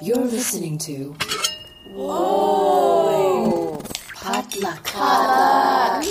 You're listening to... Whoa! Potluck!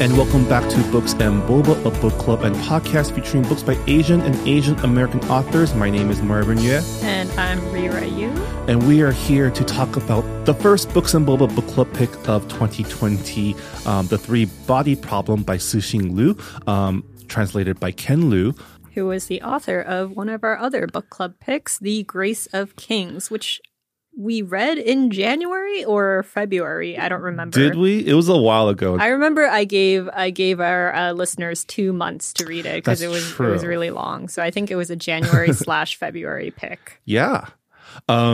And welcome back to Books and Boba, a book club and podcast featuring books by Asian and Asian American authors. My name is Marvin Yue. And I'm Rira Yu. And we are here to talk about the first Books and Boba book club pick of 2020, The Three-Body Problem by Cixin Liu, translated by Ken Liu, who was the author of one of our other book club picks, The Grace of Kings, which... we read in January or February. I don't remember. Did we? It was a while ago. I remember I gave our listeners 2 months to read it because it was really long. So I think it was a January /February pick. Yeah.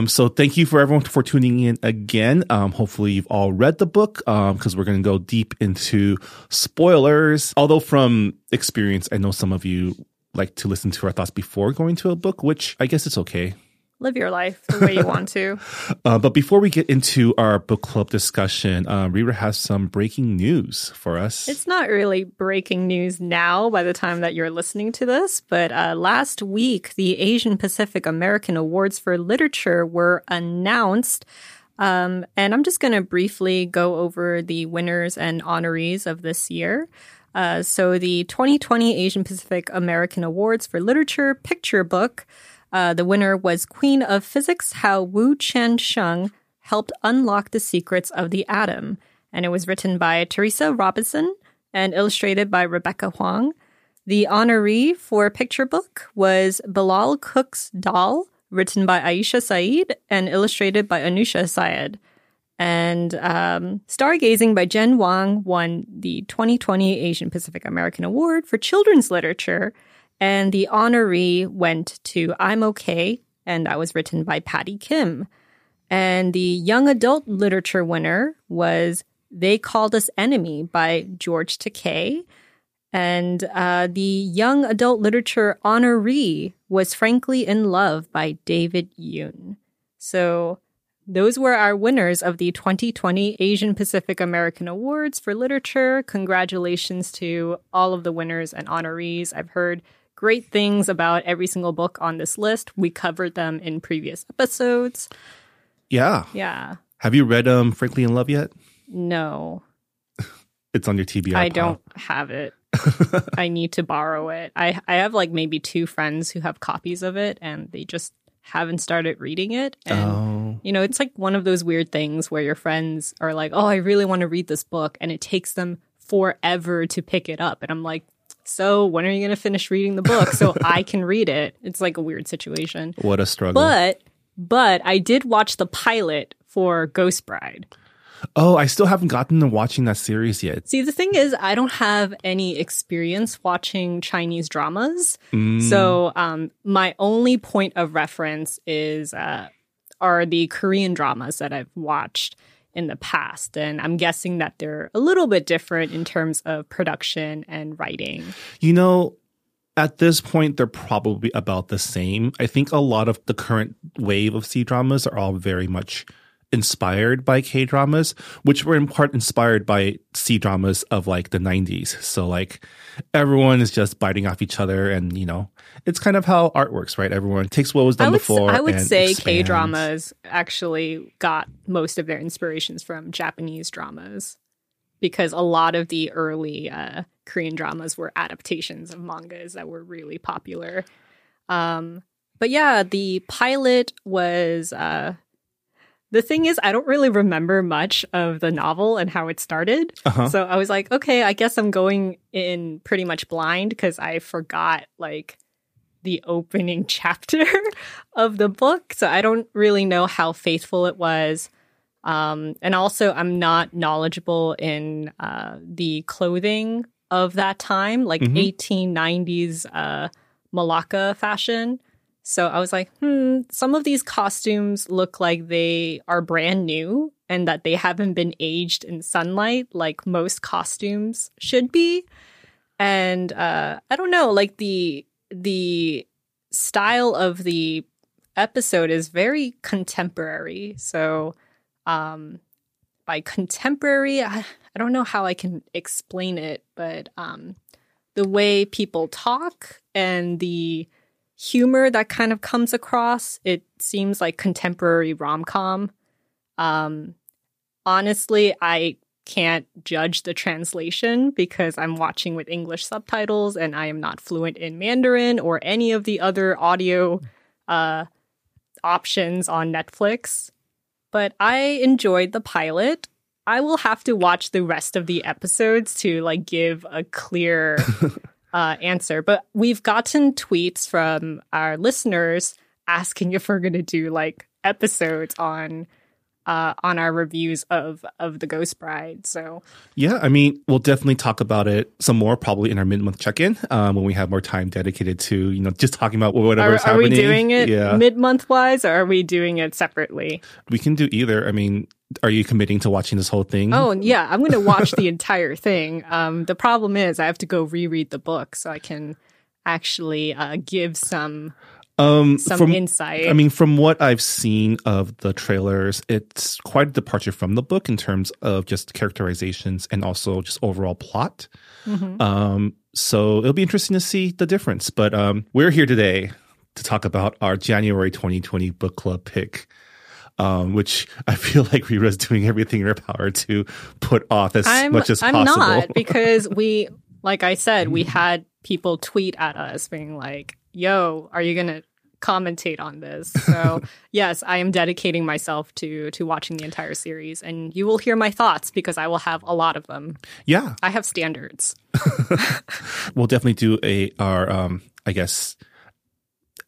So thank you for everyone for tuning in again. Hopefully you've all read the book because we're going to go deep into spoilers. Although from experience, I know some of you like to listen to our thoughts before going to a book, which I guess it's okay. Live your life the way you want to. But before we get into our book club discussion, Rira has some breaking news for us. It's not really breaking news now by the time that you're listening to this, but last week, the Asian Pacific American Awards for Literature were announced. And I'm just going to briefly go over the winners and honorees of this year. So the 2020 Asian Pacific American Awards for Literature picture book. The winner was Queen of Physics, How Wu Chen Sheng Helped Unlock the Secrets of the Atom. And it was written by Teresa Robinson and illustrated by Rebecca Huang. The honoree for picture book was Bilal Cook's Doll, written by Aisha Saeed and illustrated by Anusha Saeed. And Stargazing by Jen Wang won the 2020 Asian Pacific American Award for Children's Literature. And the honoree went to I'm OK, and that was written by Patty Kim. And the young adult literature winner was They Called Us Enemy by George Takei. And the young adult literature honoree was Frankly In Love by David Yoon. So those were our winners of the 2020 Asian Pacific American Awards for Literature. Congratulations to all of the winners and honorees. I've heard great things about every single book on this list. We covered them in previous episodes. Yeah. Yeah. Have you read Frankly In Love yet? No. It's on your TBR. I don't have it. I need to borrow it. I have like maybe 2 friends who have copies of it and they just haven't started reading it. And, you know, it's like one of those weird things where your friends are like, oh, I really want to read this book. And it takes them forever to pick it up. And I'm like, so when are you going to finish reading the book so I can read it? It's like a weird situation. What a struggle. But I did watch the pilot for Ghost Bride. Oh, I still haven't gotten to watching that series yet. See, the thing is, I don't have any experience watching Chinese dramas. So my only point of reference is are the Korean dramas that I've watched in the past, and I'm guessing that they're a little bit different in terms of production and writing. You know, at this point, they're probably about the same. I think a lot of the current wave of C-dramas are all very much inspired by K-dramas, which were in part inspired by C-dramas of like the 90s. So like everyone is just biting off each other, and you know, it's kind of how art works, right? Everyone takes what was done before. I would say expands. K-dramas actually got most of their inspirations from Japanese dramas because a lot of the early Korean dramas were adaptations of mangas that were really popular. But yeah, the pilot was... the thing is, I don't really remember much of the novel and how it started. So I was like, okay, I guess I'm going in pretty much blind because I forgot like the opening chapter of the book. So I don't really know how faithful it was. And also, I'm not knowledgeable in the clothing of that time, like 1890s Malacca fashion. So I was like, some of these costumes look like they are brand new and that they haven't been aged in sunlight like most costumes should be. And I don't know, like the style of the episode is very contemporary. So by contemporary, I don't know how I can explain it, but the way people talk and the humor that kind of comes across, it seems like contemporary rom-com. Honestly, I can't judge the translation because I'm watching with English subtitles and I am not fluent in Mandarin or any of the other audio options on Netflix. But I enjoyed the pilot. I will have to watch the rest of the episodes to like give a clear answer. But we've gotten tweets from our listeners asking if we're going to do like episodes on our reviews of The Ghost Bride. So yeah, I mean, we'll definitely talk about it some more, probably in our mid-month check-in when we have more time dedicated to, you know, just talking about whatever is happening. Are we doing it mid-month wise, or are we doing it separately? We can do either. I mean, are you committing to watching this whole thing? Oh, yeah. I'm going to watch the entire thing. The problem is I have to go reread the book so I can actually give some insight. I mean, from what I've seen of the trailers, it's quite a departure from the book in terms of just characterizations and also just overall plot. Mm-hmm. So it'll be interesting to see the difference. But we're here today to talk about our January 2020 book club pick, which I feel like Rira's doing everything in her power to put off as much as possible. I'm not, because we, like I said, we had people tweet at us being like, yo, are you going to commentate on this? So yes, I am dedicating myself to watching the entire series, and you will hear my thoughts because I will have a lot of them. Yeah. I have standards. We'll definitely do our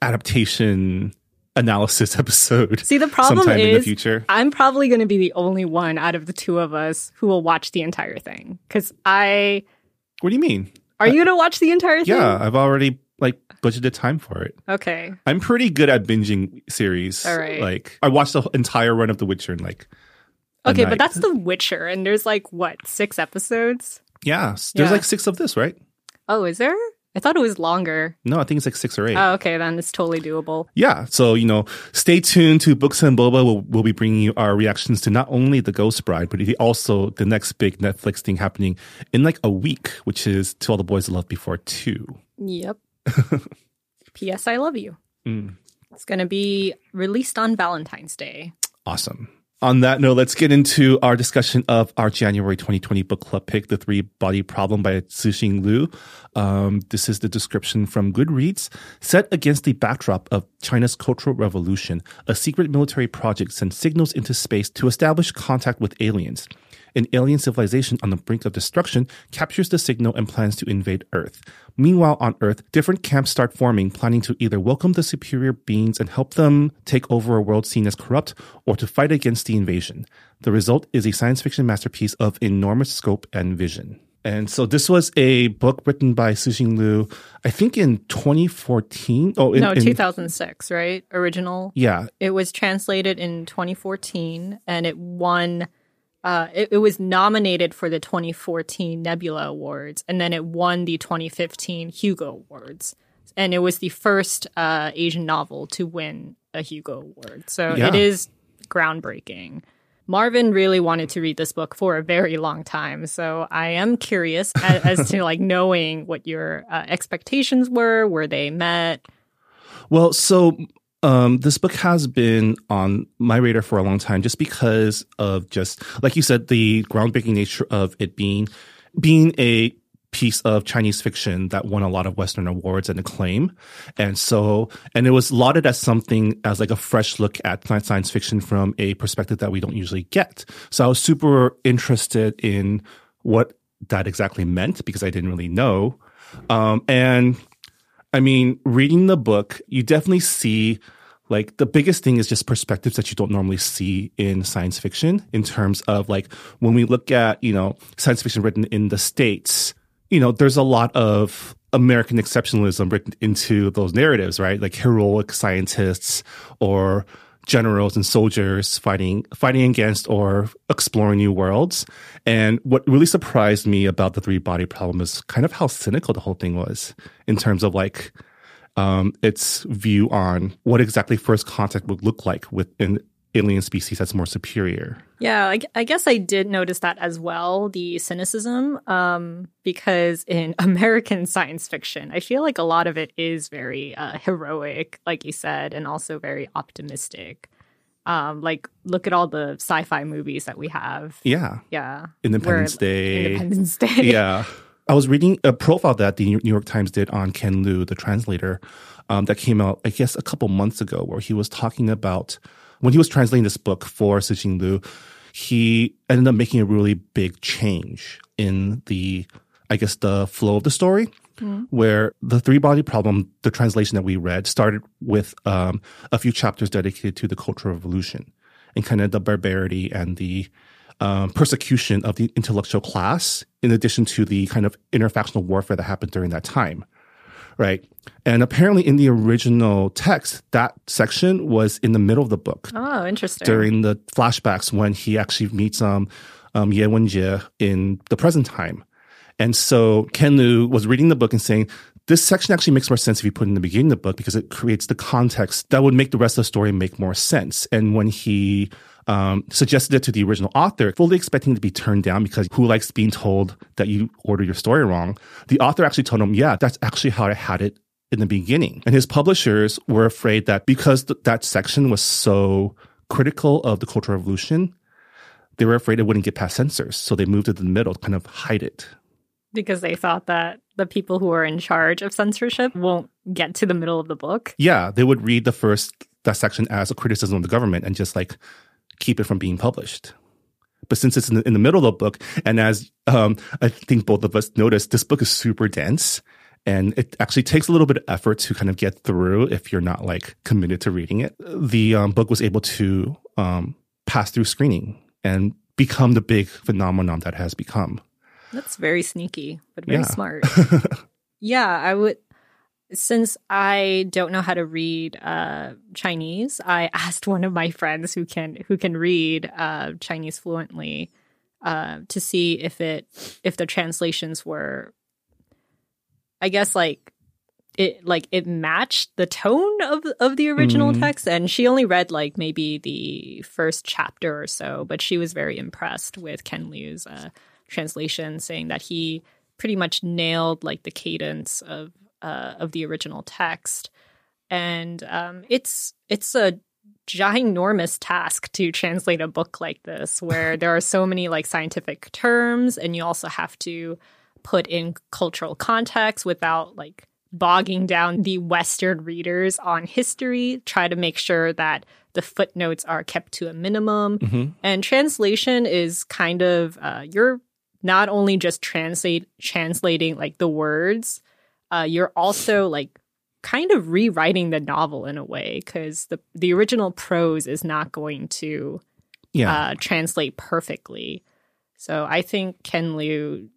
adaptation analysis episode. See, the problem sometime is in the future. I'm probably going to be the only one out of the two of us who will watch the entire thing. What do you mean? Are you going to watch the entire thing? Yeah, I've already budgeted time for it. Okay. I'm pretty good at binging series. All right. Like, I watched the entire run of The Witcher in a night. But that's The Witcher, and there's 6 episodes? Yeah. There's 6 of this, right? Oh, is there? I thought it was longer. No, I think it's 6 or 8. Oh, okay. Then it's totally doable. Yeah. So, you know, stay tuned to Books and Boba. We'll be bringing you our reactions to not only The Ghost Bride, but also the next big Netflix thing happening in a week, which is To All the Boys I Loved Before 2. Yep. P.S. I Love You. Mm. It's going to be released on Valentine's Day. Awesome. On that note, let's get into our discussion of our January 2020 book club pick, The Three-Body Problem by Cixin Liu. This is the description from Goodreads. Set against the backdrop of China's Cultural Revolution, a secret military project sends signals into space to establish contact with aliens. An alien civilization on the brink of destruction captures the signal and plans to invade Earth. Meanwhile, on Earth, different camps start forming, planning to either welcome the superior beings and help them take over a world seen as corrupt, or to fight against the invasion. The result is a science fiction masterpiece of enormous scope and vision. And so this was a book written by Cixin Liu, I think in 2014. Oh, 2006, right? Original? Yeah. It was translated in 2014, and it won... it was nominated for the 2014 Nebula Awards, and then it won the 2015 Hugo Awards. And it was the first Asian novel to win a Hugo Award. So It is groundbreaking. Marvin really wanted to read this book for a very long time. So I am curious as to knowing what your expectations were. Were they met? Well, so... this book has been on my radar for a long time just because of like you said, the groundbreaking nature of it being a piece of Chinese fiction that won a lot of Western awards and acclaim. And it was lauded as something as a fresh look at science fiction from a perspective that we don't usually get. So I was super interested in what that exactly meant because I didn't really know. I mean, reading the book, you definitely see, the biggest thing is just perspectives that you don't normally see in science fiction in terms of, when we look at, science fiction written in the States, there's a lot of American exceptionalism written into those narratives, right? Like heroic scientists or generals and soldiers fighting against or exploring new worlds. And what really surprised me about The Three-Body Problem is kind of how cynical the whole thing was in terms of its view on what exactly first contact would look like with an alien species that's more superior. Yeah, I guess I did notice that as well, the cynicism, because in American science fiction, I feel like a lot of it is very heroic, like you said, and also very optimistic. Like, look at all the sci-fi movies that we have. Yeah. Yeah. Independence Day. Yeah. I was reading a profile that the New York Times did on Ken Liu, the translator, that came out, I guess, a couple months ago, where he was talking about when he was translating this book for Cixin Liu, he ended up making a really big change in the, I guess, the flow of the story, where the Three-Body Problem, the translation that we read, started with a few chapters dedicated to the Cultural Revolution and kind of the barbarity and the persecution of the intellectual class, in addition to the kind of interfactional warfare that happened during that time, right? And apparently in the original text, that section was in the middle of the book. Oh, interesting. During the flashbacks when he actually meets Ye Wenjie in the present time. And so Ken Liu was reading the book and saying, this section actually makes more sense if you put it in the beginning of the book, because it creates the context that would make the rest of the story make more sense. And when he suggested it to the original author, fully expecting it to be turned down because who likes being told that you ordered your story wrong, the author actually told him, yeah, that's actually how I had it in the beginning. And his publishers were afraid that because that section was so critical of the Cultural Revolution, they were afraid it wouldn't get past censors. So they moved it to the middle to kind of hide it. Because they thought that the people who are in charge of censorship won't get to the middle of the book. Yeah, they would read that section as a criticism of the government and just like keep it from being published. But since it's in the middle of the book, and as I think both of us noticed, this book is super dense. And it actually takes a little bit of effort to kind of get through if you're not like committed to reading it. The book was able to pass through screening and become the big phenomenon that has become. That's very sneaky, but very smart. Yeah, I would. Since I don't know how to read Chinese, I asked one of my friends who can read Chinese fluently to see if the translations were, I guess, it matched the tone of the original text. And she only read like maybe the first chapter or so, but she was very impressed with Ken Liu's translation, saying that he pretty much nailed like the cadence of the original text. And it's a ginormous task to translate a book like this, where there are so many like scientific terms, and you also have to put in cultural context without like bogging down the Western readers on history, try to make sure that the footnotes are kept to a minimum. And translation is kind of you're not only just translating like the words, you're also like kind of rewriting the novel in a way, because the original prose is not going to translate perfectly. So I think Ken Liu,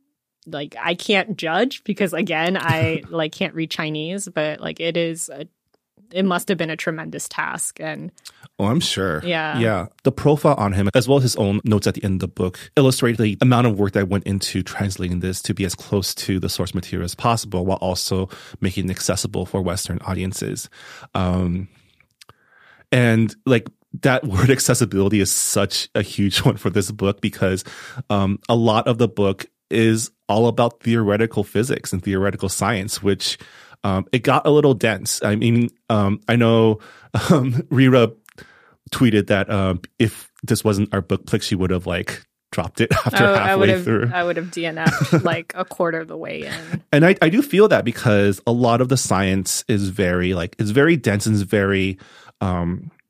like, I can't judge because, again, I like can't read Chinese, but like it must have been a tremendous task. And oh, I'm sure. Yeah. Yeah. The profile on him, as well as his own notes at the end of the book, illustrate the amount of work that went into translating this to be as close to the source material as possible, while also making it accessible for Western audiences. And like that word accessibility is such a huge one for this book, because a lot of the book is all about theoretical physics and theoretical science, which it got a little dense. I mean, I know Rira tweeted that if this wasn't our book pick, she would have like dropped it after halfway through. I would have DNF'd like a quarter of the way in. And I do feel that, because a lot of the science is very like, it's very dense, and it's very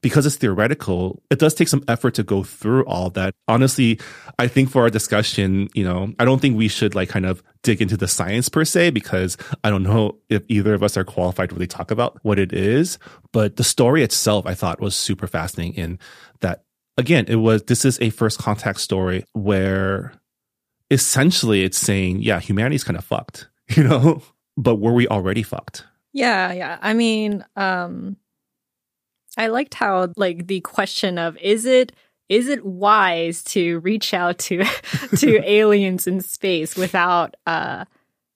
because it's theoretical, it does take some effort to go through all that. Honestly, I think for our discussion, you know, I don't think we should like kind of dig into the science per se, because I don't know if either of us are qualified to really talk about what it is. But the story itself, I thought, was super fascinating in that, again, this is a first contact story where essentially it's saying, yeah, humanity's kind of fucked, you know, but were we already fucked? Yeah, yeah. I mean, I liked how like the question of is it wise to reach out to aliens in space without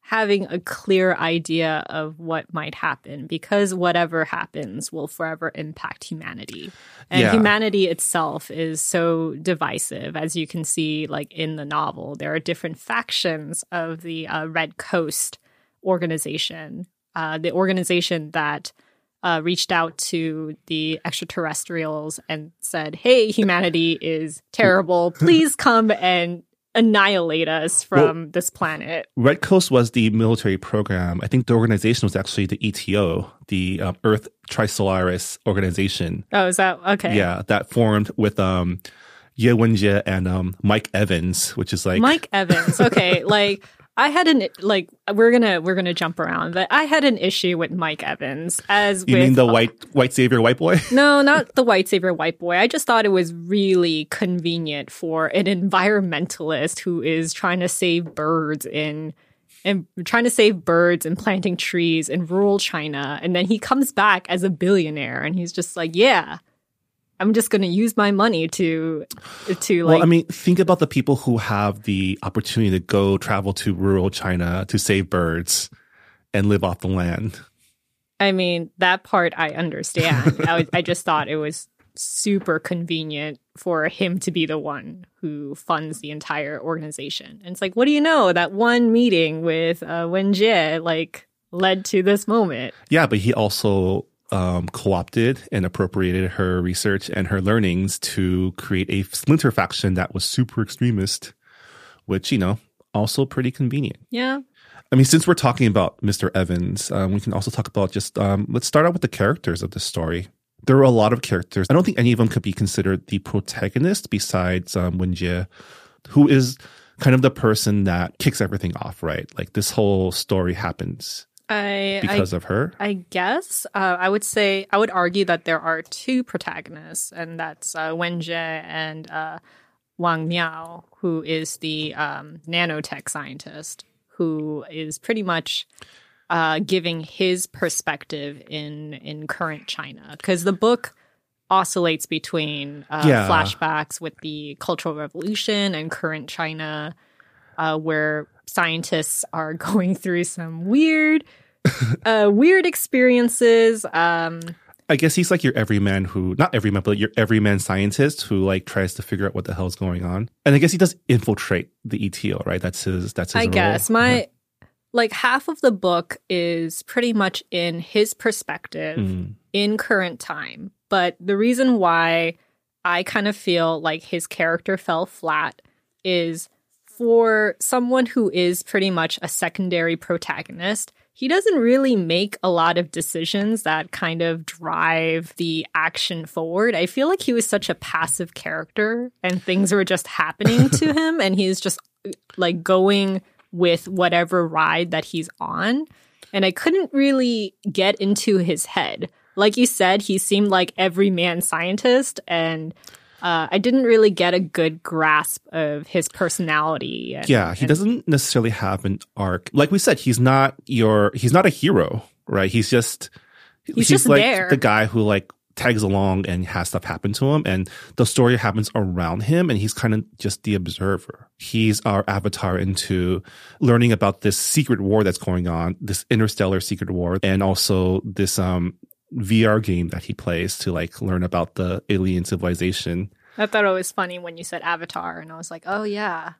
having a clear idea of what might happen, because whatever happens will forever impact humanity. And humanity itself is so divisive. As you can see, like in the novel, there are different factions of the Red Coast organization, the organization that reached out to the extraterrestrials and said, hey, humanity is terrible. Please come and annihilate us from this planet. Red Coast was the military program. I think the organization was actually the ETO, the Earth Trisolaris Organization. Oh, is that? Okay. Yeah, that formed with Ye Wenjie and Mike Evans, which is like... Mike Evans, okay. Like, I had an... Like, we're gonna jump around, but I had an issue with Mike Evans as You mean the white savior white boy? No, not the white savior white boy. I just thought it was really convenient for an environmentalist who is trying to save birds and planting trees in rural China, and then he comes back as a billionaire and he's just like, yeah, I'm just going to use my money to like... Well, I mean, think about the people who have the opportunity to go travel to rural China to save birds and live off the land. I mean, that part I understand. I just thought it was super convenient for him to be the one who funds the entire organization. And it's like, what do you know? That one meeting with Wenjie, like, led to this moment. Yeah, but he also... co-opted and appropriated her research and her learnings to create a splinter faction that was super extremist, which, you know, also pretty convenient. Yeah. I mean, since we're talking about Mr. Evans, we can also talk about just, let's start out with the characters of the story. There were a lot of characters. I don't think any of them could be considered the protagonist besides Wenjie, who is kind of the person that kicks everything off, right? Like, this whole story happens. Because of her? I guess. I would argue that there are two protagonists, and that's Wenjie and Wang Miao, who is the nanotech scientist, who is pretty much giving his perspective in current China. Because the book oscillates between flashbacks with the Cultural Revolution and current China, where scientists are going through some weird experiences. I guess he's like your everyman your everyman scientist who like tries to figure out what the hell's going on. And I guess he does infiltrate the ETO, right? That's his role. Guess like half of the book is pretty much in his perspective in current time. But the reason why I kind of feel like his character fell flat is for someone who is pretty much a secondary protagonist, he doesn't really make a lot of decisions that kind of drive the action forward. I feel like he was such a passive character and things were just happening to him, and he's just like going with whatever ride that he's on. And I couldn't really get into his head. Like you said, he seemed like every man scientist, and I didn't really get a good grasp of his personality. He doesn't necessarily have an arc. Like we said, he's not a hero, right? He's just like there. The guy who like tags along and has stuff happen to him, and the story happens around him, and he's kind of just the observer. He's our avatar into learning about this secret war that's going on, this interstellar secret war, and also this VR game that he plays to like learn about the alien civilization. I thought it was funny when you said avatar, and I was like, oh yeah,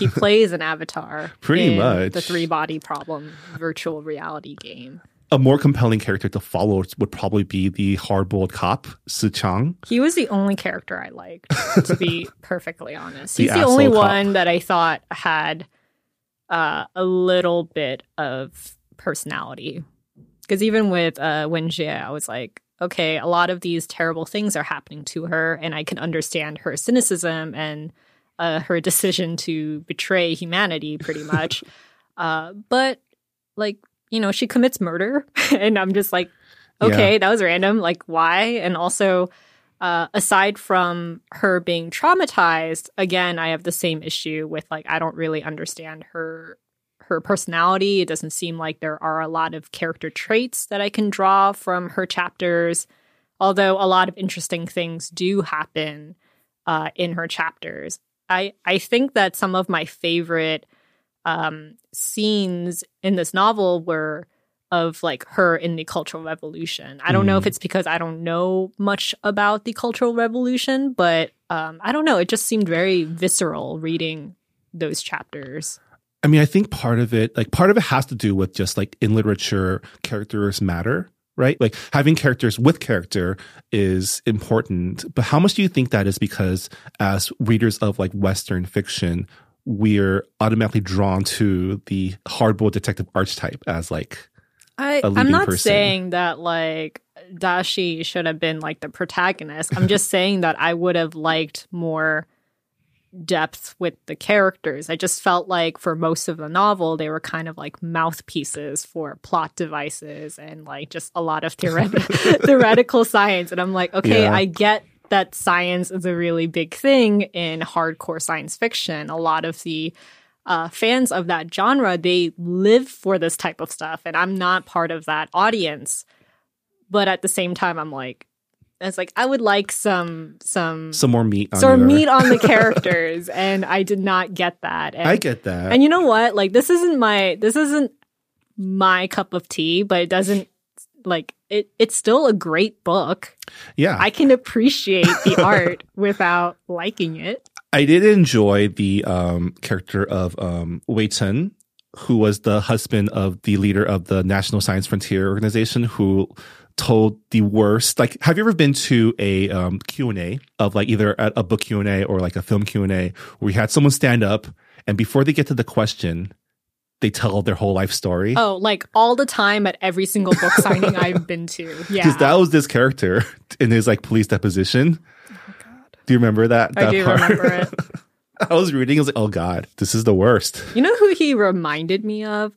he plays an avatar. Pretty much. The Three-Body Problem virtual reality game. A more compelling character to follow would probably be the hard-boiled cop, Su Chang. He was the only character I liked, to be perfectly honest. He's the only one that I thought had a little bit of personality. Because even with Wenjie, I was like, okay, a lot of these terrible things are happening to her, and I can understand her cynicism and her decision to betray humanity pretty much. But, like, you know, she commits murder, and I'm just like, okay, that was random. Like, why? And also, aside from her being traumatized, again, I have the same issue with, like, I don't really understand her personality. It doesn't seem like there are a lot of character traits that I can draw from her chapters, although a lot of interesting things do happen in her chapters. I think that some of my favorite scenes in this novel were of like her in the Cultural Revolution. I don't know if it's because I don't know much about the Cultural Revolution, but I don't know. It just seemed very visceral reading those chapters. I mean, I think part of it has to do with just like in literature, characters matter, right? Like having characters with character is important. But how much do you think that is because as readers of like Western fiction, we're automatically drawn to the hardboiled detective archetype as like a leading person? I'm not saying that like Dashi should have been like the protagonist. I'm just saying that I would have liked more depth with the characters. I just felt like for most of the novel, they were kind of like mouthpieces for plot devices and like just a lot of theoretical science. And I'm like, okay, yeah. I get that science is a really big thing in hardcore science fiction. A lot of the fans of that genre, they live for this type of stuff. And I'm not part of that audience. But at the same time, I'm like, it's like I would like some more meat on the characters, and I did not get that. And, I get that. And you know what? Like this isn't my cup of tea, but it doesn't like it. It's still a great book. Yeah, I can appreciate the art without liking it. I did enjoy the character of Wei Chen, who was the husband of the leader of the National Science Frontier Organization, who told the worst. Like, have you ever been to a Q&A of like either a book Q&A or like a film Q&A where you had someone stand up and before they get to the question, they tell their whole life story? Oh, like all the time at every single book signing I've been to. Yeah. Because that was this character in his like police deposition. Oh, God. Do you remember that I do part? Remember it. I was reading, I was like, oh, God, this is the worst. You know who he reminded me of?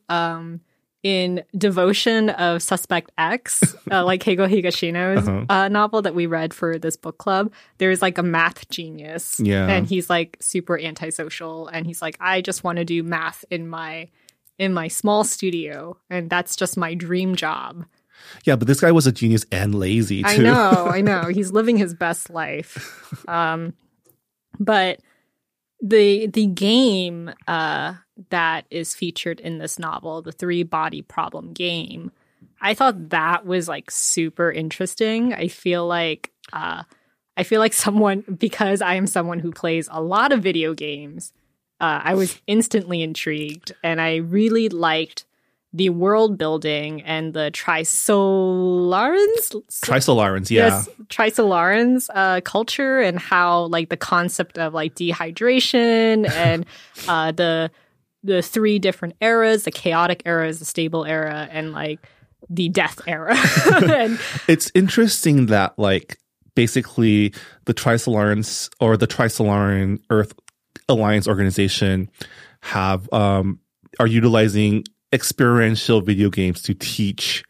In Devotion of Suspect X, like Heigo Higashino's novel that we read for this book club, there's like a math genius. Yeah. And he's like super antisocial. And he's like, I just want to do math in my small studio. And that's just my dream job. Yeah, but this guy was a genius and lazy, too. I know. He's living his best life. But the game that is featured in this novel, the Three-Body Problem game, I thought that was like super interesting. I feel like someone, because I am someone who plays a lot of video games, I was instantly intrigued, and I really liked the world building and the Trisolarans, yeah. Yes, Trisolarans culture, and how like the concept of like dehydration and the three different eras, the chaotic era, the stable era, and like the death era. And it's interesting that like basically the Trisolarans or the Trisolaran Earth Alliance organization have are utilizing experiential video games to teach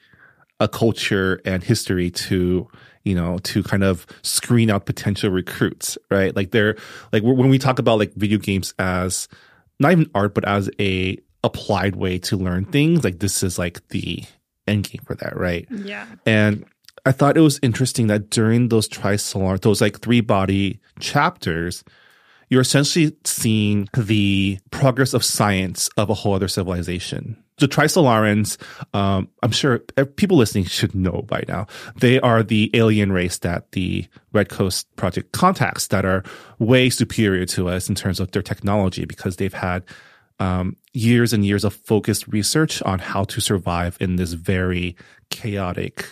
a culture and history to, you know, to kind of screen out potential recruits, right? Like they're like when we talk about like video games as not even art, but as a applied way to learn things, like this is like the end game for that, right? Yeah. And I thought it was interesting that during those Trisolar, those like three-body chapters, you're essentially seeing the progress of science of a whole other civilization. The Trisolarans, I'm sure people listening should know by now, they are the alien race that the Red Coast Project contacts that are way superior to us in terms of their technology, because they've had years and years of focused research on how to survive in this very chaotic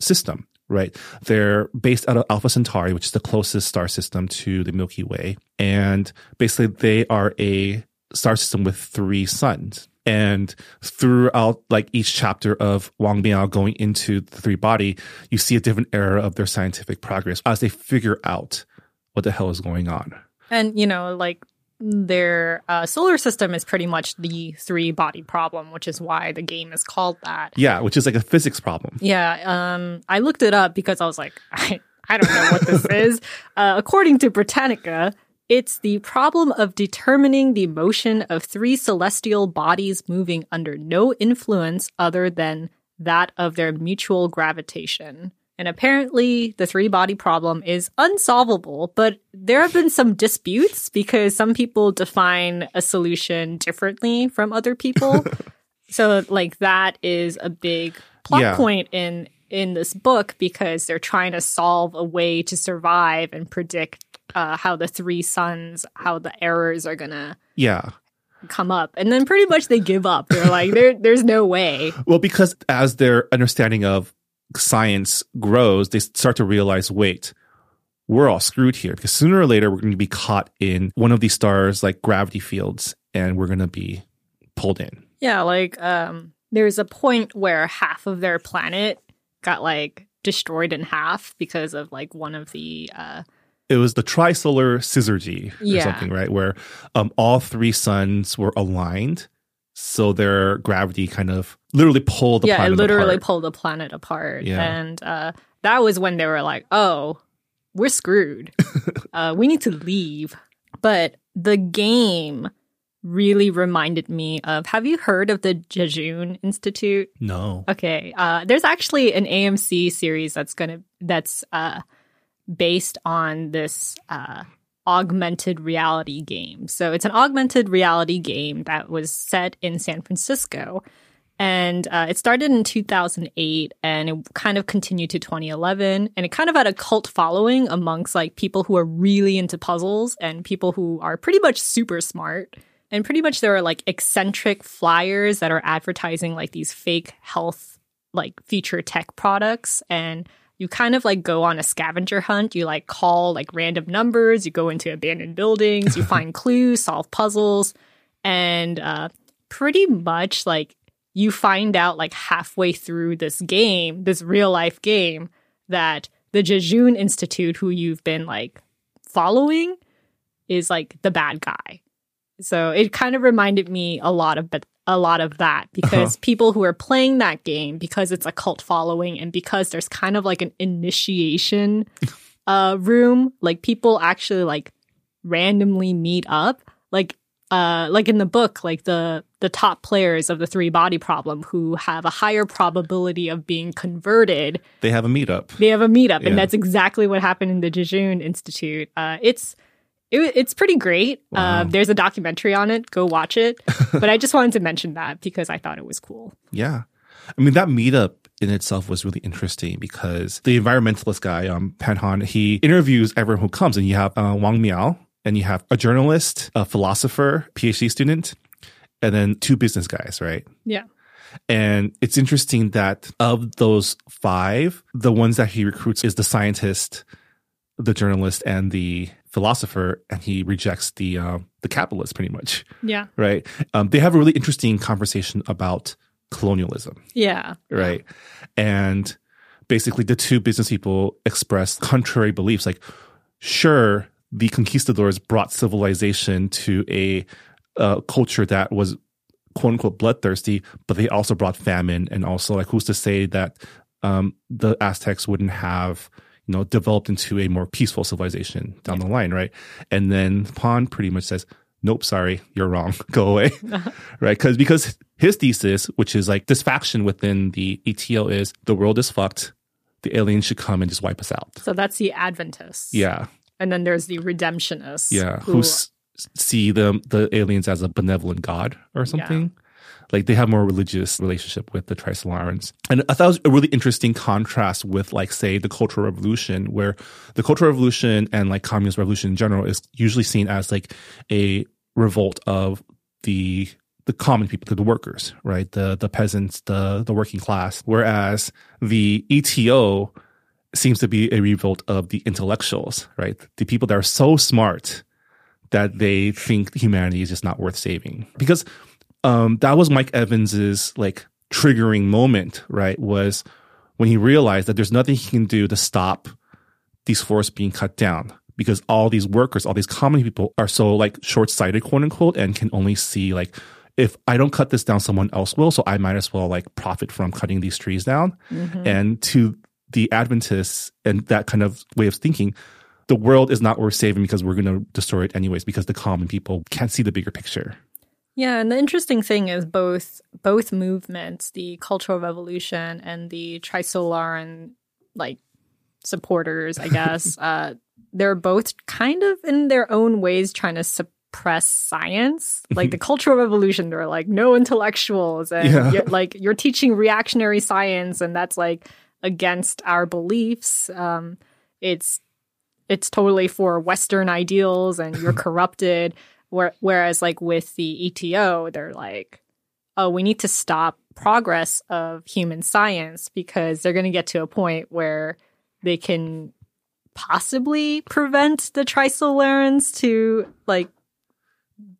system, right? They're based out of Alpha Centauri, which is the closest star system to the Milky Way. And basically, they are a star system with three suns. And throughout like each chapter of Wang Miao going into the three body, you see a different era of their scientific progress as they figure out what the hell is going on. And, you know, like their solar system is pretty much the three-body problem, which is why the game is called that. Yeah, which is like a physics problem. Yeah. I looked it up because I was like, I don't know what this is. According to Britannica, it's the problem of determining the motion of three celestial bodies moving under no influence other than that of their mutual gravitation. And apparently, the three-body problem is unsolvable, but there have been some disputes because some people define a solution differently from other people. So, like, that is a big plot point in this book because they're trying to solve a way to survive and predict how the three sons, how the errors are going to come up. And then pretty much they give up. They're like, there's no way. Well, because as their understanding of science grows, they start to realize, wait, we're all screwed here because sooner or later we're going to be caught in one of these stars like gravity fields and we're going to be pulled in. Yeah, like there's a point where half of their planet got like destroyed in half because of like one of the... It was the Trisolar Syzygy or something, right? Where all three suns were aligned. So their gravity kind of literally pulled the planet apart. Yeah, it literally pulled the planet apart. Yeah. And that was when they were like, oh, we're screwed. We need to leave. But the game really reminded me of, have you heard of the Jejun Institute? No. Okay. There's actually an AMC series that's based on this augmented reality game. So it's an augmented reality game that was set in San Francisco. And it started in 2008 and it kind of continued to 2011. And it kind of had a cult following amongst like people who are really into puzzles and people who are pretty much super smart. And pretty much there are like eccentric flyers that are advertising like these fake health, like future tech products. And you kind of like go on a scavenger hunt. You like call like random numbers. You go into abandoned buildings. You find clues, solve puzzles. And pretty much like you find out like halfway through this game, this real life game, that the Jejun Institute, who you've been like following, is like the bad guy. So it kind of reminded me a lot of that because people who are playing that game, because it's a cult following and because there's kind of like an initiation room, like people actually like randomly meet up. Like in the book, like the top players of the three-body problem who have a higher probability of being converted. They have a meetup. And that's exactly what happened in the Jejun Institute. It's pretty great. Wow. There's a documentary on it. Go watch it. But I just wanted to mention that because I thought it was cool. Yeah. I mean, that meetup in itself was really interesting because the environmentalist guy, Pan Han, he interviews everyone who comes. And you have Wang Miao, and you have a journalist, a philosopher, PhD student, and then two business guys, right? Yeah. And it's interesting that of those five, the ones that he recruits is the scientist, the journalist, and the philosopher, and he rejects the capitalist pretty much. Yeah. Right? They have a really interesting conversation about colonialism. Yeah. Right? And basically the two business people express contrary beliefs. Like, sure, the conquistadors brought civilization to a culture that was quote-unquote bloodthirsty, but they also brought famine. And also, like, who's to say that the Aztecs wouldn't have developed into a more peaceful civilization down the line, right? And then Pan pretty much says, nope, sorry, you're wrong. Go away, right? Because his thesis, which is like this faction within the ETO, is the world is fucked. The aliens should come and just wipe us out. So that's the Adventists. Yeah. And then there's the Redemptionists. Yeah, who see the aliens as a benevolent god or something. Yeah. Like, they have more religious relationship with the Trisolarans. And I thought it was a really interesting contrast with, like, say, the Cultural Revolution, where the Cultural Revolution and, like, Communist Revolution in general is usually seen as, like, a revolt of the common people, the workers, right? The peasants, the working class. Whereas the ETO seems to be a revolt of the intellectuals, right? The people that are so smart that they think humanity is just not worth saving. Because... that was Mike Evans's like triggering moment, right? Was when he realized that there's nothing he can do to stop these forests being cut down because all these workers, all these common people are so like short-sighted, quote unquote, and can only see like, if I don't cut this down, someone else will. So I might as well like profit from cutting these trees down. Mm-hmm. And to the Adventists and that kind of way of thinking, the world is not worth saving because we're going to destroy it anyways because the common people can't see the bigger picture. Yeah, and the interesting thing is both movements, the Cultural Revolution and the Trisolaran like supporters, I guess. They're both kind of in their own ways trying to suppress science. Like the Cultural Revolution, they're like, no intellectuals. And you're teaching reactionary science, and that's like against our beliefs. It's totally for Western ideals, and you're corrupted. Whereas like with the ETO, they're like, oh, we need to stop progress of human science because they're going to get to a point where they can possibly prevent the Trisolarans to like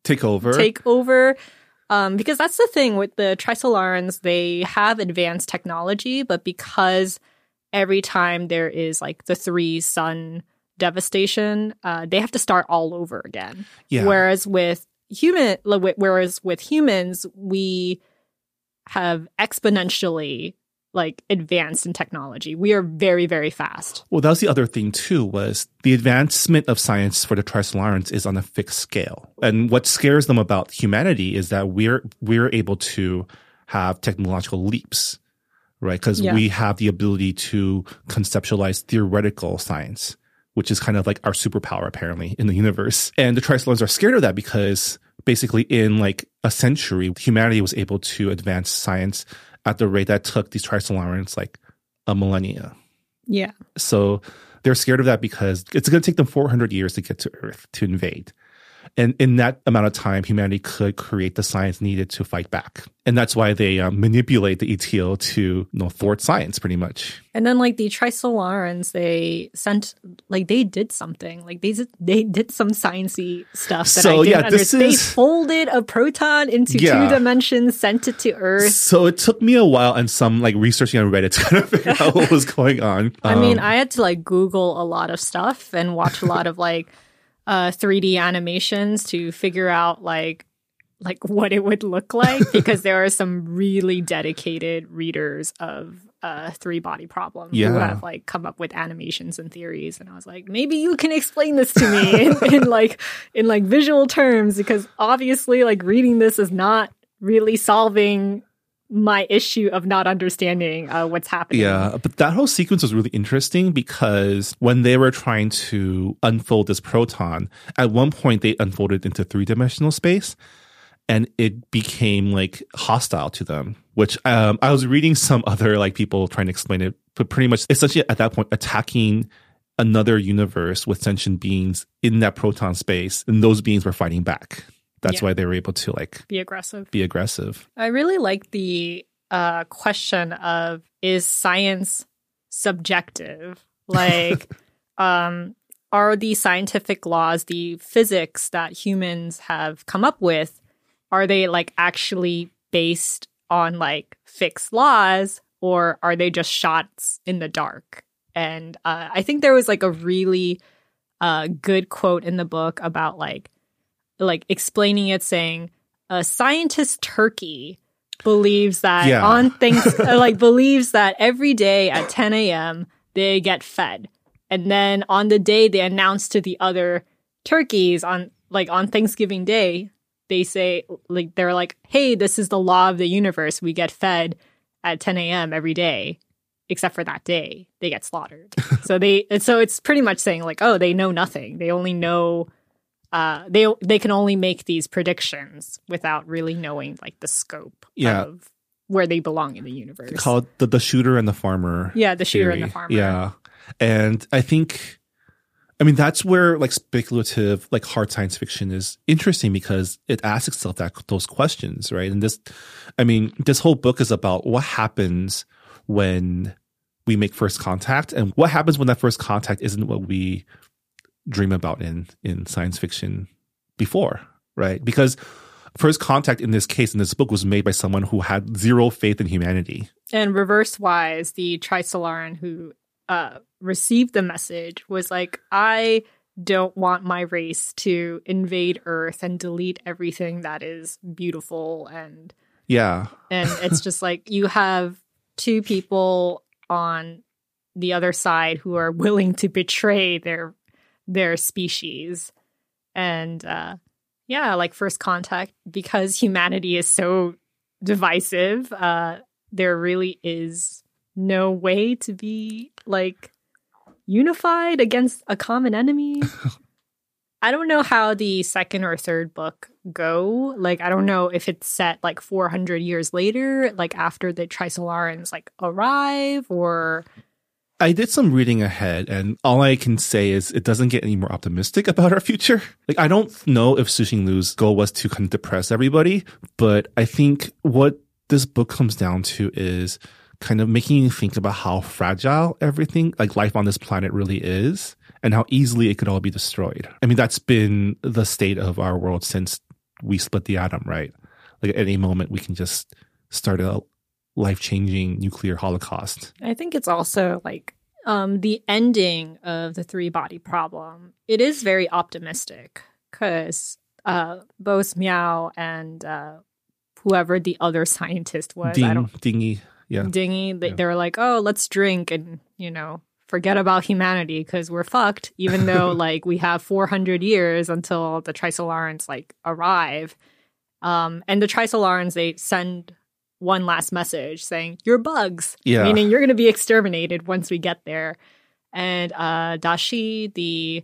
take over. Because that's the thing with the Trisolarans, they have advanced technology, but because every time there is like the three sun devastation, they have to start all over again. Yeah. Whereas with humans, we have exponentially like advanced in technology. We are very, very fast. Well, that was the other thing too, was the advancement of science for the Trisolarans is on a fixed scale. And what scares them about humanity is that we're able to have technological leaps, right? Because we have the ability to conceptualize theoretical science, which is kind of like our superpower apparently in the universe. And the Trisolarans are scared of that because basically in like a century, humanity was able to advance science at the rate that took these Trisolarans like a millennia. Yeah. So they're scared of that because it's going to take them 400 years to get to Earth to invade. And in that amount of time, humanity could create the science needed to fight back. And that's why they manipulate the ETO to thwart science, pretty much. And then, like, the Trisolarans, they did some sciencey stuff that I didn't understand. They folded a proton into two dimensions, sent it to Earth. So it took me a while and some, like, researching on Reddit to kind of figure out what was going on. I mean, I had to, like, Google a lot of stuff and watch a lot of, like, 3D animations to figure out like what it would look like, because there are some really dedicated readers of Three-Body Problem who have like come up with animations and theories, and I was like, maybe you can explain this to me in visual terms, because obviously like reading this is not really solving my issue of not understanding what's happening. Yeah, but that whole sequence was really interesting because when they were trying to unfold this proton, at one point they unfolded into three-dimensional space and it became like hostile to them, which I was reading some other like people trying to explain it, but pretty much essentially at that point attacking another universe with sentient beings in that proton space, and those beings were fighting back. That's why they were able to like be aggressive. I really like the question of, is science subjective? Like, are the scientific laws, the physics that humans have come up with, are they like actually based on like fixed laws, or are they just shots in the dark? And I think there was like a really good quote in the book about like explaining it, saying a scientist turkey believes that on things like believes that every day at 10 a.m. they get fed, and then on the day they announce to the other turkeys on Thanksgiving Day, they say like they're like, hey, this is the law of the universe, we get fed at 10 a.m. every day except for that day they get slaughtered. So it's pretty much saying like, oh, they know nothing, they only know they can only make these predictions without really knowing like the scope of where they belong in the universe. It's called the shooter and the farmer. Yeah, the shooter theory. And the farmer. Yeah, and I think, I mean, that's where like speculative, like hard science fiction is interesting, because it asks itself those questions, right? And this whole book is about what happens when we make first contact, and what happens when that first contact isn't what we dream about in science fiction before, right? Because first contact in this book was made by someone who had zero faith in humanity. And reverse wise, the Trisolaran who received the message was like, I don't want my race to invade Earth and delete everything that is beautiful. And and it's just like, you have two people on the other side who are willing to betray their species, and like first contact, because humanity is so divisive, there really is no way to be like unified against a common enemy. I don't know how the second or third book go. Like, I don't know if it's set like 400 years later, like after the Trisolarans like arrive, or... I did some reading ahead, and all I can say is it doesn't get any more optimistic about our future. Like, I don't know if Cixin Liu's goal was to kind of depress everybody, but I think what this book comes down to is kind of making you think about how fragile everything, like life on this planet really is, and how easily it could all be destroyed. I mean, that's been the state of our world since we split the atom, right? Like, at any moment, we can just start a life-changing nuclear holocaust. I think it's also, like, the ending of The Three-Body Problem. It is very optimistic, because both Miao and whoever the other scientist was, Ding, they were like, oh, let's drink and, you know, forget about humanity because we're fucked, even though like we have 400 years until the Trisolarans like arrive. And the Trisolarans, they send one last message saying, you're bugs, meaning you're going to be exterminated once we get there. And Dashi, the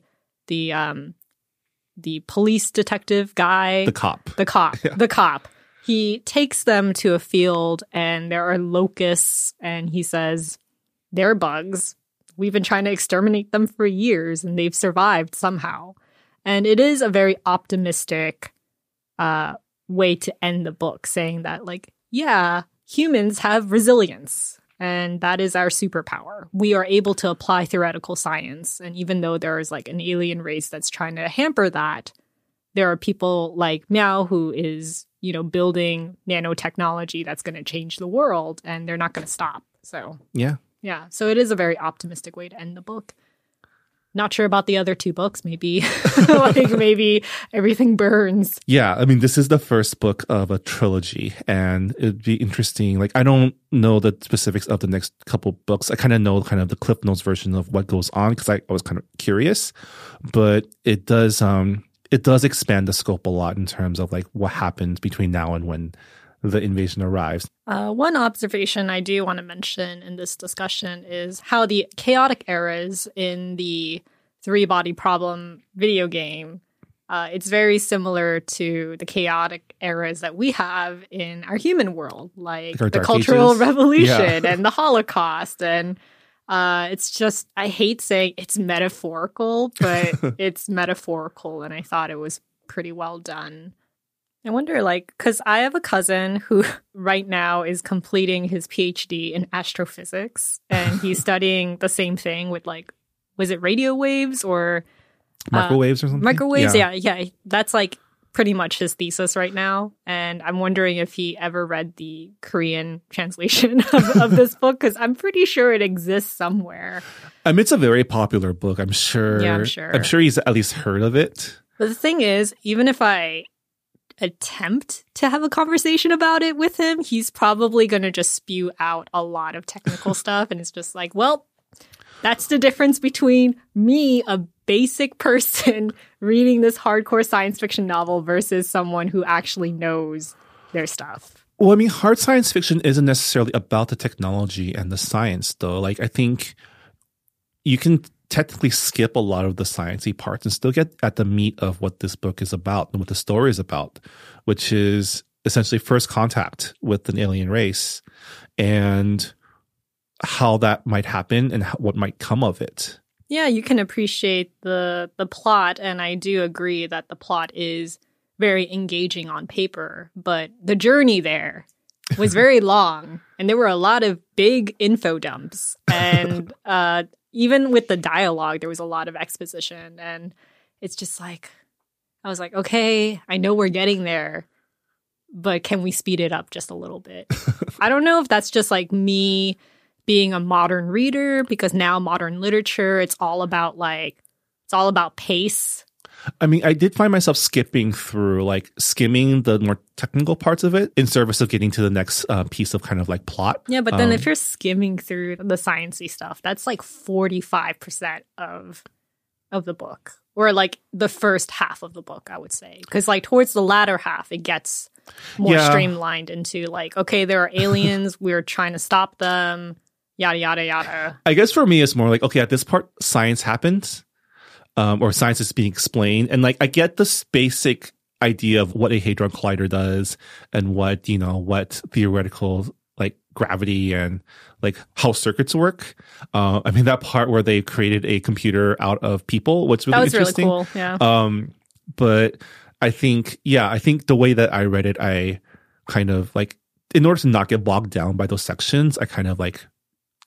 police detective guy, the cop, he takes them to a field and there are locusts and he says, they're bugs. We've been trying to exterminate them for years, and they've survived somehow. And it is a very optimistic way to end the book, saying that, like, yeah, humans have resilience, and that is our superpower. We are able to apply theoretical science, and even though there is, like, an alien race that's trying to hamper that, there are people like Miao who is, you know, building nanotechnology that's going to change the world, and they're not going to stop, so... Yeah, so it is a very optimistic way to end the book. Not sure about the other two books. Maybe maybe everything burns. Yeah, I mean, this is the first book of a trilogy, and it'd be interesting. Like, I don't know the specifics of the next couple books. I kind of know kind of the Cliff Notes version of what goes on because I was kind of curious, but it does expand the scope a lot in terms of like what happens between now and when the invasion arrives. One observation I do want to mention in this discussion is how the chaotic eras in the Three-Body Problem video game, it's very similar to the chaotic eras that we have in our human world, like the Cultural Revolution and the Holocaust. And it's just, I hate saying it's metaphorical, but it's metaphorical, and I thought it was pretty well done. I wonder, like, because I have a cousin who right now is completing his PhD in astrophysics, and he's studying the same thing with, like, was it radio waves or... microwaves or something? Microwaves, yeah. That's, like, pretty much his thesis right now, and I'm wondering if he ever read the Korean translation of this book, because I'm pretty sure it exists somewhere. It's a very popular book, I'm sure. Yeah, I'm sure he's at least heard of it. But the thing is, even if I... attempt to have a conversation about it with him, he's probably going to just spew out a lot of technical stuff, and it's just like, well, that's the difference between me, a basic person, reading this hardcore science fiction novel versus someone who actually knows their stuff. Well, I mean, hard science fiction isn't necessarily about the technology and the science, though. Like, I think you can technically skip a lot of the sciencey parts and still get at the meat of what this book is about and what the story is about, which is essentially first contact with an alien race and how that might happen and what might come of it. Yeah, you can appreciate the plot, and I do agree that the plot is very engaging on paper, but the journey there was very long, and there were a lot of big info dumps, and even with the dialogue, there was a lot of exposition, and it's just like, I was like, okay, I know we're getting there, but can we speed it up just a little bit? I don't know if that's just like me being a modern reader, because now modern literature, it's all about pace. I mean, I did find myself skimming the more technical parts of it in service of getting to the next piece of kind of like plot. Yeah, but then if you're skimming through the sciencey stuff, that's like 45% of the book, or like the first half of the book, I would say. Because like towards the latter half, it gets more streamlined into like, okay, there are aliens, we're trying to stop them. yada, yada, yada. I guess for me, it's more like, okay, at this part, science happens, or science is being explained. And like, I get this basic idea of what a Hadron Collider does and what, you know, what theoretical like gravity and like how circuits work. I mean, that part where they created a computer out of people, what's really interesting. That was really cool. Yeah. But I think, yeah, I think the way that I read it, I kind of like, in order to not get bogged down by those sections, I kind of like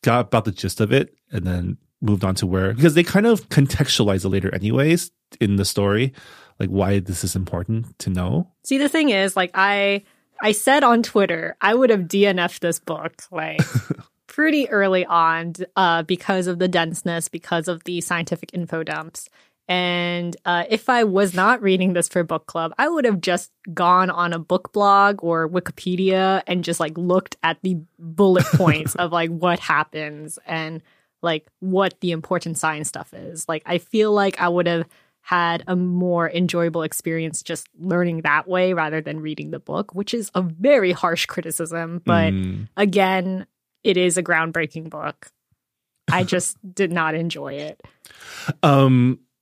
got about the gist of it and then moved on to where, because they kind of contextualize it later anyways in the story, like why this is important to know. See, the thing is, like I said on Twitter, I would have DNF'd this book like pretty early on because of the denseness, because of the scientific info dumps. And if I was not reading this for book club, I would have just gone on a book blog or Wikipedia and just like looked at the bullet points of like what happens and like what the important science stuff is. Like I feel like I would have had a more enjoyable experience just learning that way rather than reading the book, which is a very harsh criticism. But again, it is a groundbreaking book. I just did not enjoy it.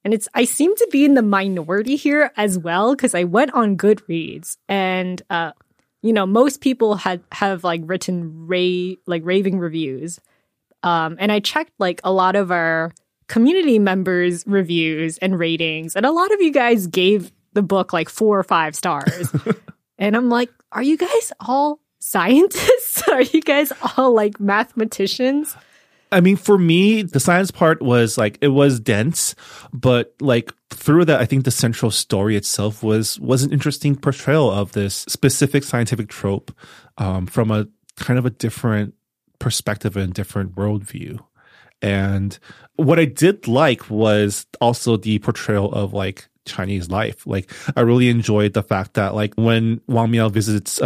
And I seem to be in the minority here as well, because I went on Goodreads and, you know, most people have like written raving reviews. And I checked like a lot of our community members' reviews and ratings. And a lot of you guys gave the book like 4 or 5 stars. And I'm like, are you guys all scientists? Are you guys all like mathematicians? I mean, for me, the science part was like, it was dense, but like through that, I think the central story itself was an interesting portrayal of this specific scientific trope from a kind of a different perspective and different worldview. And what I did like was also the portrayal of like Chinese life. Like I really enjoyed the fact that like when Wang Miao visits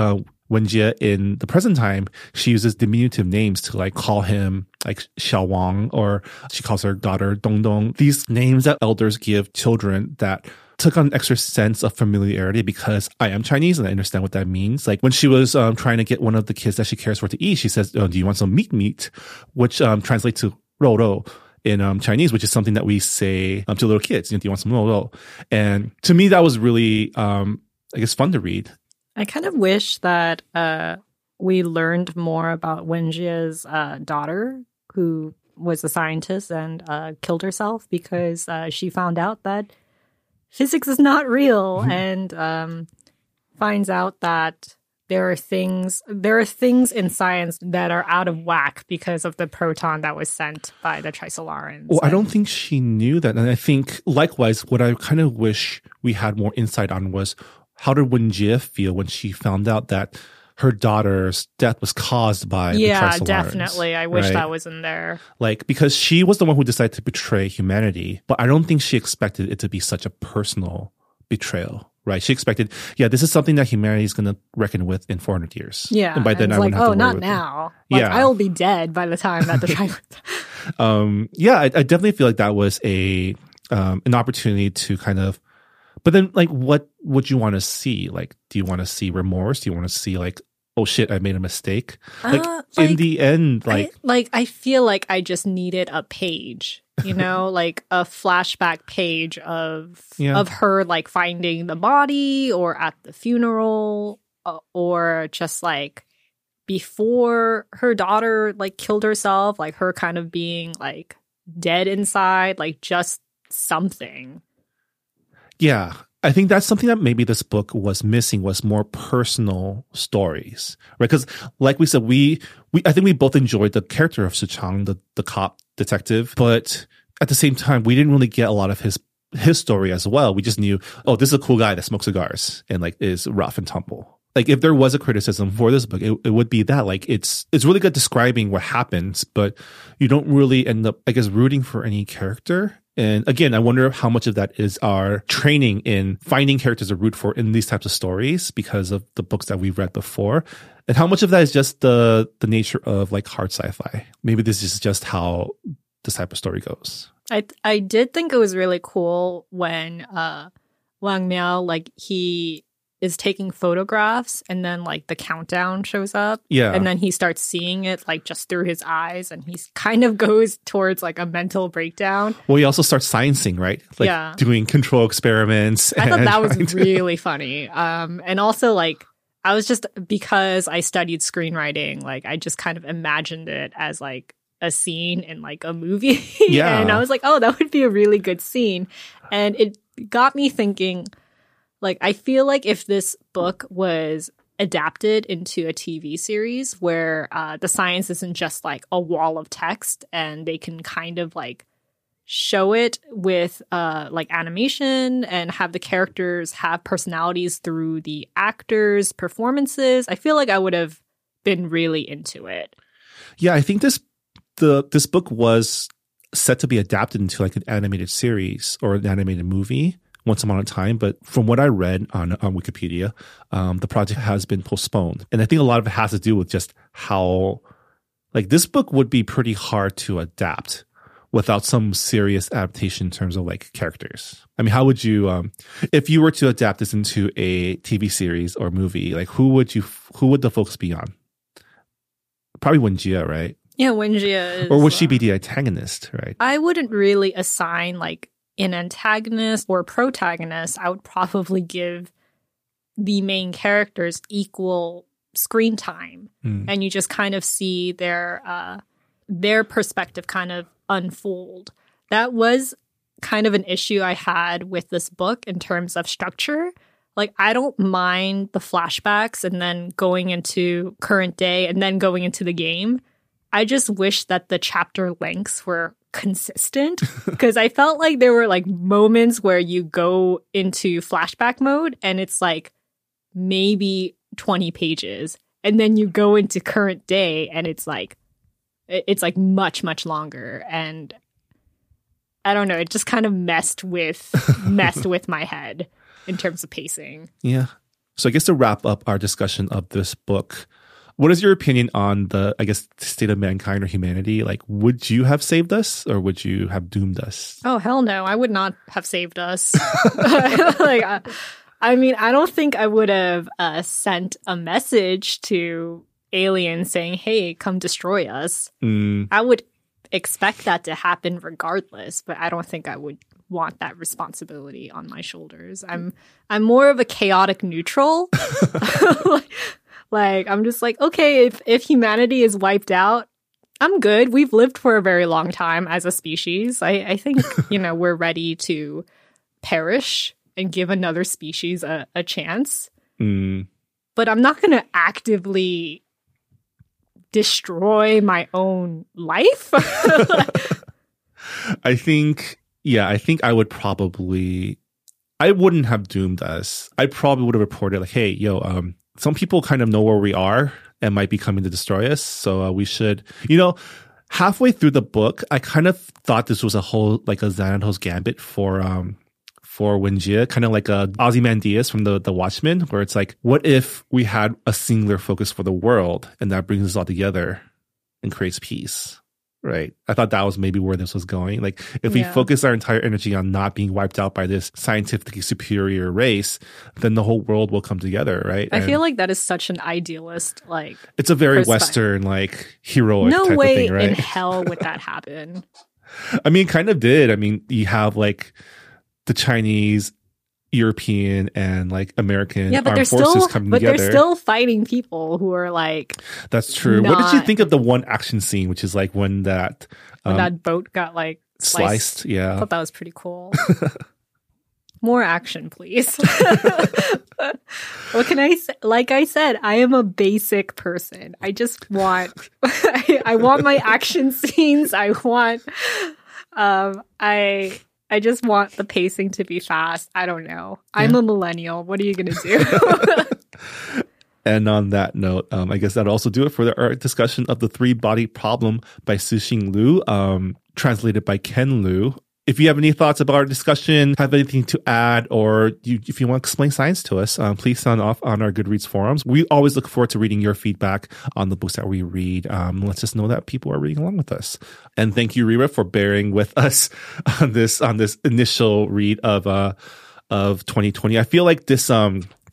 Wenjie in the present time, she uses diminutive names to like call him like Xiao Wang, or she calls her daughter Dong Dong. These names that elders give children that took on an extra sense of familiarity because I am Chinese and I understand what that means. Like when she was trying to get one of the kids that she cares for to eat, she says, "Oh, do you want some meat?" Which translates to rou rou in Chinese, which is something that we say to little kids. You know, do you want some rou rou? And to me, that was really, I guess, fun to read. I kind of wish that we learned more about Wenjie's daughter, who was a scientist and killed herself because she found out that physics is not real, and finds out that there are things in science that are out of whack because of the proton that was sent by the Trisolarans. Well, I don't think she knew that. And I think, likewise, what I kind of wish we had more insight on was, how did Wenjie feel when she found out that her daughter's death was caused by the Trisolarans? Yeah, definitely. I wish that was in there. Like, because she was the one who decided to betray humanity, but I don't think she expected it to be such a personal betrayal, right? She expected, this is something that humanity is going to reckon with in 400 years. Yeah. And by then, I wouldn't have to worry about it. Oh, not now. Like, yeah. I'll be dead by the time that the Trisolarans... I definitely feel like that was an opportunity to kind of... But then, like, what would you want to see? Like, do you want to see remorse? Do you want to see, like, oh, shit, I made a mistake? Like in the end, like... I feel like I just needed a page, you know? Like, a flashback page of her, like, finding the body or at the funeral or just, like, before her daughter, like, killed herself. Like, her kind of being, like, dead inside. Like, just something. Yeah, I think that's something that maybe this book was missing, was more personal stories, right? Because like we said, I think we both enjoyed the character of Su Chang, the cop detective, but at the same time, we didn't really get a lot of his story as well. We just knew, oh, this is a cool guy that smokes cigars and like is rough and tumble. Like if there was a criticism for this book, it would be that. Like it's really good describing what happens, but you don't really end up, I guess, rooting for any character. And again, I wonder how much of that is our training in finding characters to root for in these types of stories because of the books that we've read before. And how much of that is just the nature of like hard sci-fi. Maybe this is just how this type of story goes. I did think it was really cool when Wang Miao, like he is taking photographs, and then like the countdown shows up. Yeah. And then he starts seeing it like just through his eyes, and he kind of goes towards like a mental breakdown. Well, he also starts sciencing, right? Like yeah. doing control experiments. I thought that was really funny. And also like I was just, because I studied screenwriting, like I just kind of imagined it as like a scene in like a movie. Yeah. And I was like, oh, that would be a really good scene. And it got me thinking, like, I feel like if this book was adapted into a TV series where the science isn't just like a wall of text, and they can kind of like show it with like animation and have the characters have personalities through the actors' performances, I feel like I would have been really into it. Yeah, I think this book was set to be adapted into like an animated series or an animated movie once upon a time. But from what I read on Wikipedia, the project has been postponed. And I think a lot of it has to do with just how, like, this book would be pretty hard to adapt without some serious adaptation in terms of like characters. I mean, how would you, if you were to adapt this into a TV series or movie, like who would the focus be on? Probably Wenjie, right? Yeah, Wenjie is... Or would she be the antagonist, right? I wouldn't really assign, like, an antagonist or protagonist. I would probably give the main characters equal screen time. Mm. And you just kind of see their perspective kind of unfold. That was kind of an issue I had with this book in terms of structure. Like, I don't mind the flashbacks and then going into current day and then going into the game. I just wish that the chapter lengths were consistent, because I felt like there were like moments where you go into flashback mode and it's like maybe 20 pages, and then you go into current day and it's like much, much longer. And I don't know, it just kind of messed with my head in terms of pacing. Yeah. So I guess to wrap up our discussion of this book, what is your opinion on the, I guess, state of mankind or humanity? Like, would you have saved us, or would you have doomed us? Oh, hell no. I would not have saved us. Like, I mean, I don't think I would have sent a message to aliens saying, hey, come destroy us. Mm. I would expect that to happen regardless, but I don't think I would want that responsibility on my shoulders. I'm more of a chaotic neutral. Like, I'm just like, okay, if humanity is wiped out, I'm good. We've lived for a very long time as a species. I think, you know, we're ready to perish and give another species a chance. Mm. But I'm not going to actively destroy my own life. I think I would probably, I wouldn't have doomed us. I probably would have reported like, hey, yo, some people kind of know where we are and might be coming to destroy us. So we should, you know, halfway through the book, I kind of thought this was a whole, like a Xanatos Gambit for Wenjie, kind of like a Ozymandias from the Watchmen, where it's like, what if we had a singular focus for the world and that brings us all together and creates peace, right? I thought that was maybe where this was going. Like, if we focus our entire energy on not being wiped out by this scientifically superior race, then the whole world will come together, right? I feel like that is such an idealist, like... It's a very Western, like, heroic type of thing, right? No way in hell would that happen. I mean, kind of did. I mean, you have, like, the Chinese, European, and, like, American armed forces coming together. But they're still fighting people who are, like... That's true. Not... What did you think of the one action scene, which is, like, when that boat got, like, sliced? Yeah. I thought that was pretty cool. More action, please. What can I say? Like I said, I am a basic person. I just want... I want my action scenes. I want... I just want the pacing to be fast. I don't know. I'm a millennial. What are you going to do? And on that note, I guess that'll also do it for our discussion of The Three-Body Problem by Cixin Liu, translated by Ken Liu. If you have any thoughts about our discussion, have anything to add, or if you want to explain science to us, please sign off on our Goodreads forums. We always look forward to reading your feedback on the books that we read. Let's just know that people are reading along with us. And thank you, Rira, for bearing with us on this initial read of 2020. I feel like this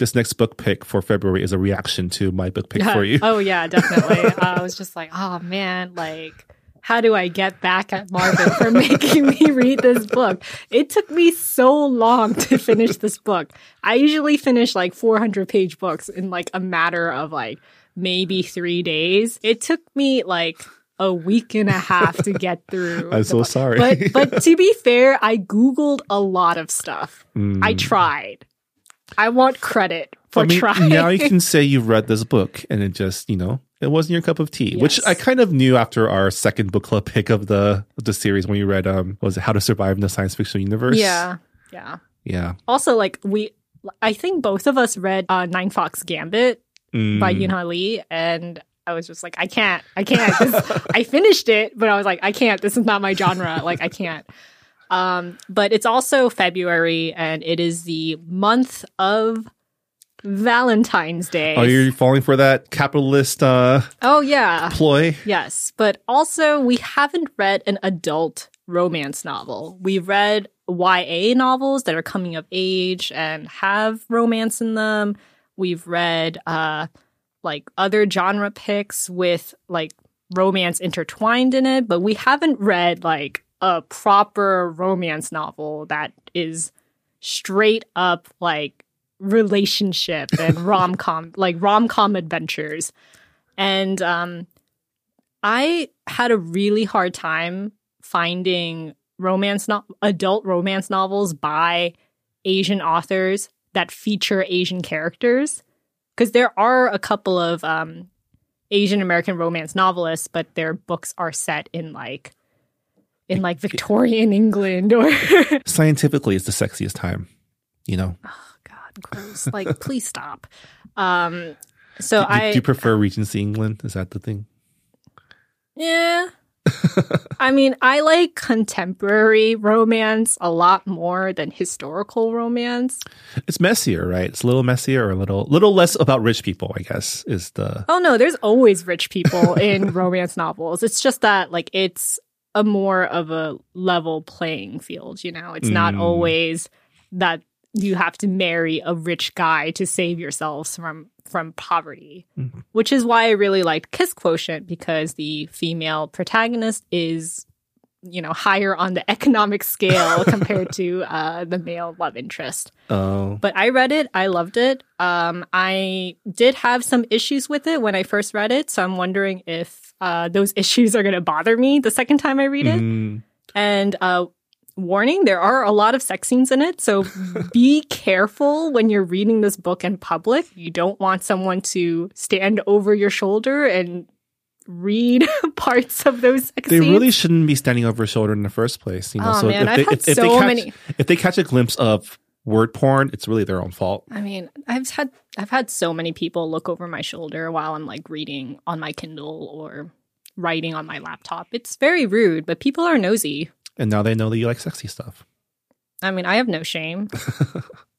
this next book pick for February is a reaction to my book pick for you. Oh, yeah, definitely. I was just like, oh, man, like, how do I get back at Marvin for making me read this book? It took me so long to finish this book. I usually finish like 400-page books in like a matter of like maybe 3 days. It took me like a week and a half to get through. I'm so sorry. But to be fair, I Googled a lot of stuff. I tried. I want credit for trying. Now you can say you've read this book and it just, you know, it wasn't your cup of tea, yes. Which I kind of knew after our second book club pick of the series when you read, was it How to Survive in the Science Fiction Universe? Yeah. Also, like, I think both of us read Nine Fox Gambit by Yunha Lee, and I was just like, I can't. I finished it, but I was like, I can't. This is not my genre. Like, I can't. But it's also February, and it is the month of Valentine's Day. Oh, you're falling for that capitalist ploy? Yes, but also we haven't read an adult romance novel. We've read YA novels that are coming of age and have romance in them. We've read like other genre picks with like romance intertwined in it, but we haven't read like a proper romance novel that is straight up like relationship and rom-com, like rom-com adventures. And I had a really hard time finding adult romance novels by Asian authors that feature Asian characters, because there are a couple of Asian American romance novelists, but their books are set in like Victorian England or scientifically it's the sexiest time, you know. Gross. Like, please stop. So do you prefer Regency England? Is that the thing? Yeah. I mean, I like contemporary romance a lot more than historical romance. It's messier, right? It's a little messier, or a little less about rich people, I guess, is the... Oh, no, there's always rich people in romance novels. It's just that, like, it's a more of a level playing field, you know? It's not always that you have to marry a rich guy to save yourselves from poverty, which is why I really liked Kiss Quotient, because the female protagonist is, you know, higher on the economic scale compared to the male love interest. Oh. But I read it. I loved it. I did have some issues with it when I first read it, so I'm wondering if those issues are going to bother me the second time I read it. And warning, there are a lot of sex scenes in it, so be careful when you're reading this book in public. You don't want someone to stand over your shoulder and read parts of those sex scenes. They really shouldn't be standing over your shoulder in the first place. You know? Oh, so man, if they catch a glimpse of word porn, it's really their own fault. I mean, I've had so many people look over my shoulder while I'm like reading on my Kindle or writing on my laptop. It's very rude, but people are nosy. And now they know that you like sexy stuff. I mean, I have no shame.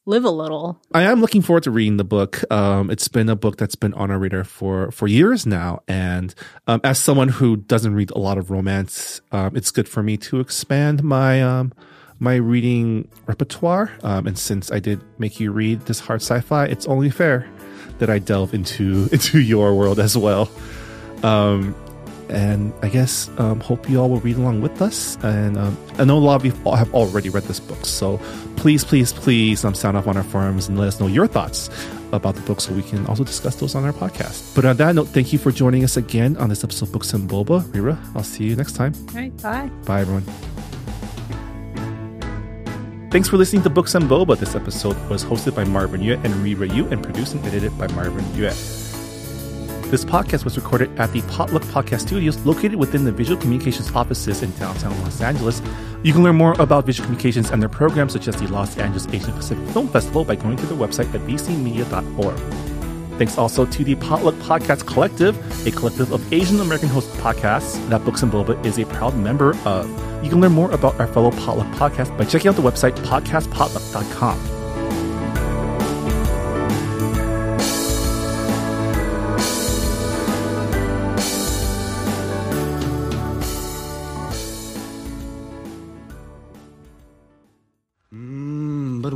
Live a little. I am looking forward to reading the book. It's been a book that's been on our radar for years now. And as someone who doesn't read a lot of romance, it's good for me to expand my my reading repertoire. And since I did make you read this hard sci-fi, it's only fair that I delve into your world as well. And I guess hope you all will read along with us. And I know a lot of you have already read this book. So please sound off on our forums and let us know your thoughts about the book so we can also discuss those on our podcast. But on that note, thank you for joining us again on this episode of Books and Boba. Rira, I'll see you next time. All right, bye. Bye, everyone. Thanks for listening to Books and Boba. This episode was hosted by Marvin Yue and Rira Yu and produced and edited by Marvin Yue. This podcast was recorded at the Potluck Podcast Studios located within the Visual Communications offices in downtown Los Angeles. You can learn more about Visual Communications and their programs such as the Los Angeles Asian Pacific Film Festival by going to their website at vcmedia.org. Thanks also to the Potluck Podcast Collective, a collective of Asian American hosted podcasts that Books and Boba is a proud member of. You can learn more about our fellow Potluck podcasts by checking out the website podcastpotluck.com. But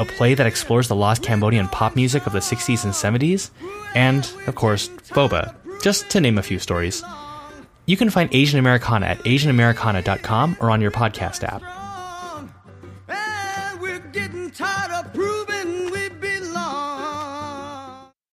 a play that explores the lost Cambodian pop music of the 60s and 70s, and, of course, boba, just to name a few stories. You can find Asian Americana at asianamericana.com or on your podcast app. And we're getting tired of